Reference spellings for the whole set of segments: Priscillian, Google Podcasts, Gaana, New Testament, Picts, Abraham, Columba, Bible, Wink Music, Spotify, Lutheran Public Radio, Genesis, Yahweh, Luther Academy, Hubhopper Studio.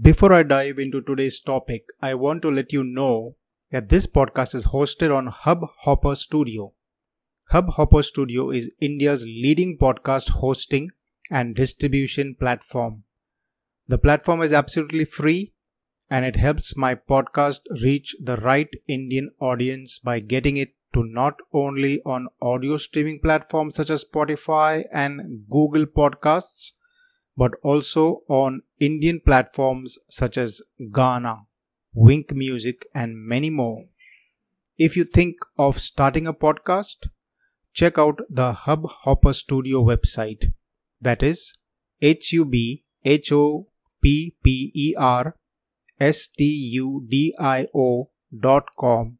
Before I dive into today's topic, I want to let you know that this podcast is hosted on Hubhopper Studio. Hubhopper Studio is India's leading podcast hosting and distribution platform. The platform is absolutely free and it helps my podcast reach the right Indian audience by getting it to not only on audio streaming platforms such as Spotify and Google Podcasts, but also on Indian platforms such as Gaana, Wink Music, and many more. If you think of starting a podcast, check out the Hubhopper Studio website. That is hubhopperstudio.com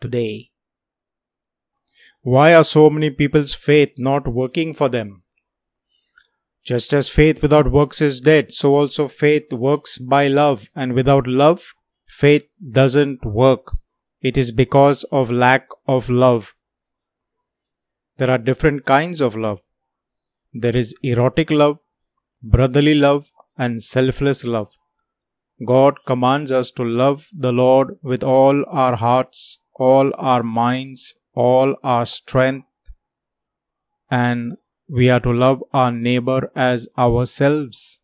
today. Why are so many people's faith not working for them? Just as faith without works is dead, so also faith works by love, and without love, faith doesn't work. It is because of lack of love. There are different kinds of love. There is erotic love, brotherly love, and selfless love. God commands us to love the Lord with all our hearts, all our minds, all our strength, and we are to love our neighbor as ourselves.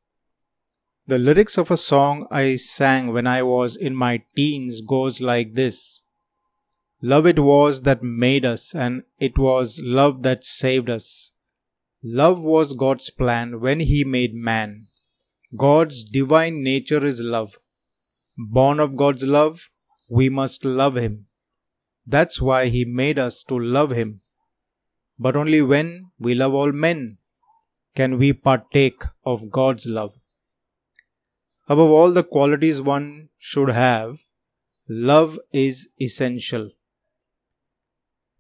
The lyrics of a song I sang when I was in my teens goes like this. Love it was that made us, and it was love that saved us. Love was God's plan when He made man. God's divine nature is love. Born of God's love, we must love Him. That's why He made us to love Him. But only when we love all men can we partake of God's love. Above all the qualities one should have, love is essential.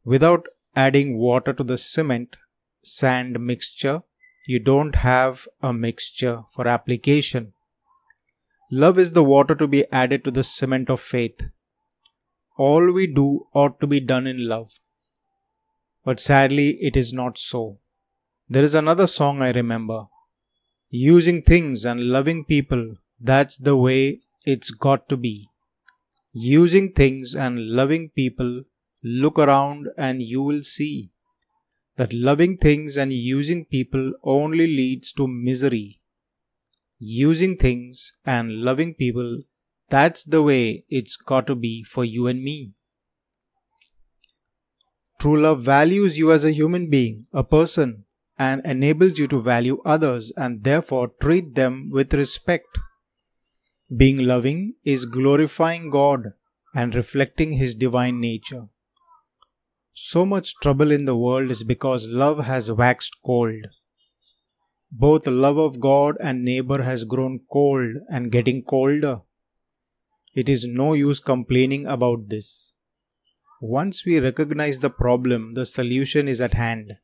Without adding water to the cement, sand mixture, you don't have a mixture for application. Love is the water to be added to the cement of faith. All we do ought to be done in love. But sadly, it is not so. There is another song I remember. Using things and loving people, that's the way it's got to be. Using things and loving people, look around and you will see that loving things and using people only leads to misery. Using things and loving people, that's the way it's got to be for you and me. True love values you as a human being, a person, and enables you to value others and therefore treat them with respect. Being loving is glorifying God and reflecting His divine nature. So much trouble in the world is because love has waxed cold. Both love of God and neighbor has grown cold and getting colder. It is no use complaining about this. Once we recognize the problem, the solution is at hand.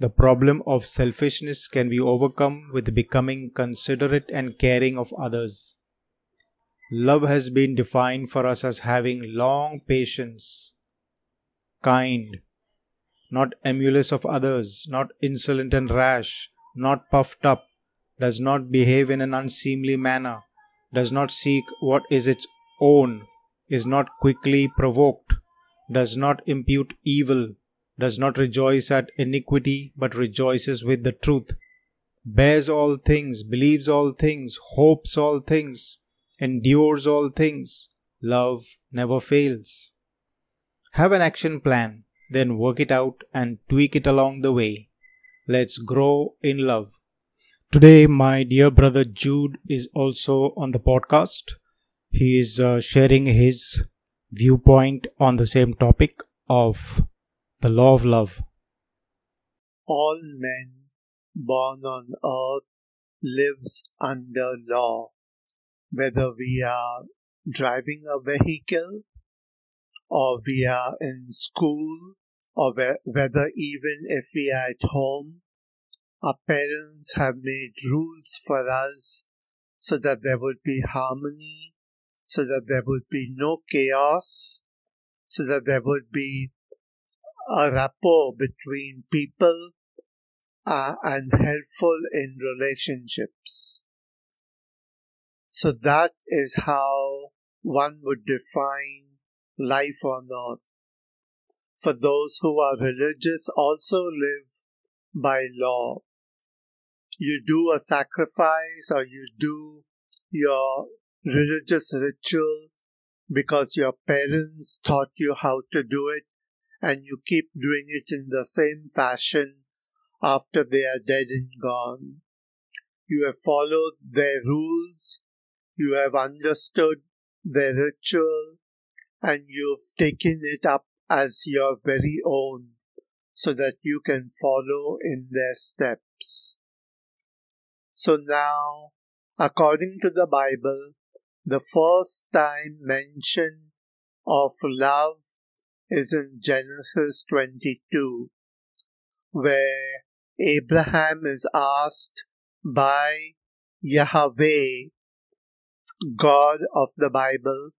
The problem of selfishness can be overcome with becoming considerate and caring of others. Love has been defined for us as having long patience, kind, not emulous of others, not insolent and rash, not puffed up, does not behave in an unseemly manner, does not seek what is its own, is not quickly provoked, does not impute evil, does not rejoice at iniquity, but rejoices with the truth, bears all things, believes all things, hopes all things, endures all things. Love never fails. Have an action plan, then work it out and tweak it along the way. Let's grow in love. Today, my dear brother Jude is also on the podcast. He is sharing his viewpoint on the same topic of the law of love. All men born on earth lives under law, whether we are driving a vehicle or we are in school or whether even if we are at home. Our parents have made rules for us so that there would be harmony, so that there would be no chaos, so that there would be a rapport between people and helpful in relationships. So that is how one would define life on earth. For those who are religious also live by law. You do a sacrifice or you do your religious ritual because your parents taught you how to do it, and you keep doing it in the same fashion after they are dead and gone. You have followed their rules, you have understood their ritual, and you've taken it up as your very own, so that you can follow in their steps. So now, according to the Bible, the first time mention of love is in Genesis 22, where Abraham is asked by Yahweh, God of the Bible,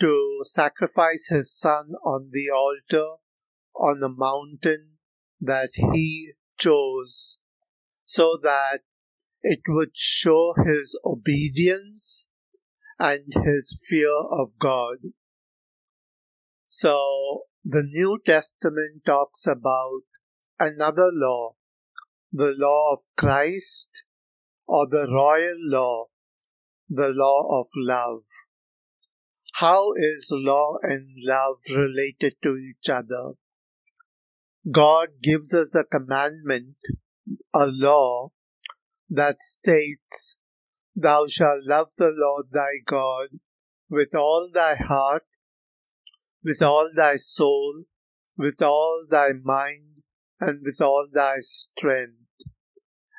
to sacrifice his son on the altar on the mountain that he chose, so that it would show his obedience and his fear of God. So the New Testament talks about another law, the law of Christ, or the royal law, the law of love. How is law and love related to each other? God gives us a commandment, a law, that states, "Thou shalt love the Lord thy God with all thy heart, with all thy soul, with all thy mind, and with all thy strength."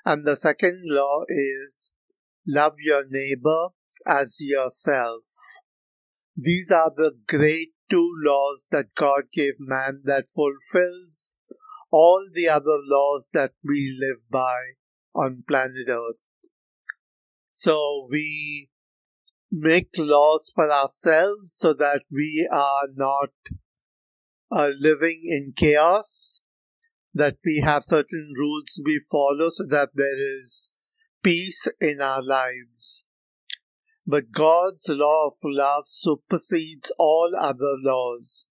And the second law is, "Love your neighbor as yourself." These are the great two laws that God gave man that fulfills all the other laws that we live by on planet Earth. So we make laws for ourselves so that we are not living in chaos, that we have certain rules we follow so that there is peace in our lives. But God's law of love supersedes all other laws.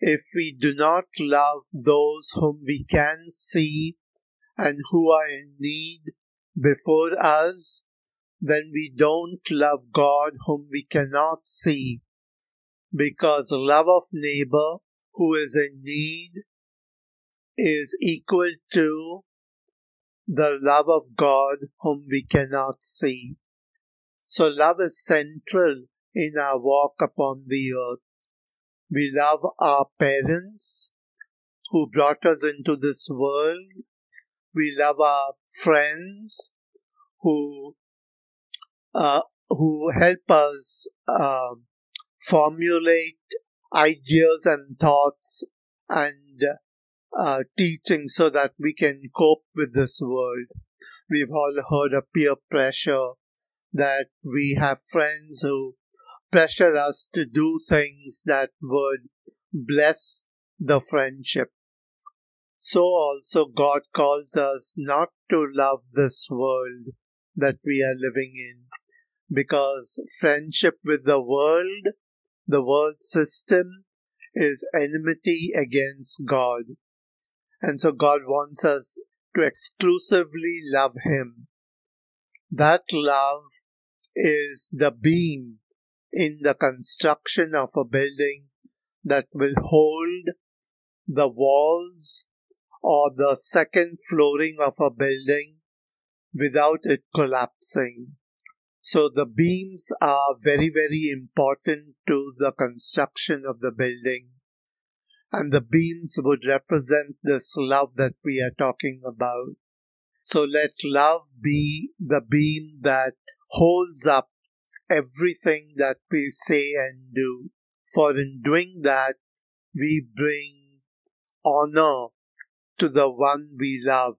If we do not love those whom we can see and who are in need before us, then we don't love God whom we cannot see, because love of neighbor who is in need is equal to the love of God whom we cannot see. So love is central in our walk upon the earth. We love our parents who brought us into this world. We love our friends who help us formulate ideas and thoughts and teaching so that we can cope with this world. We've all heard of peer pressure, that we have friends who pressure us to do things that would bless the friendship. So also God calls us not to love this world that we are living in, because friendship with the world system, is enmity against God. And so God wants us to exclusively love Him. That love is the beam in the construction of a building that will hold the walls or the second flooring of a building without it collapsing. So the beams are very, very important to the construction of the building. And the beams would represent this love that we are talking about. So let love be the beam that holds up everything that we say and do. For in doing that, we bring honor to the one we love,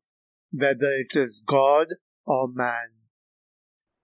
whether it is God or man.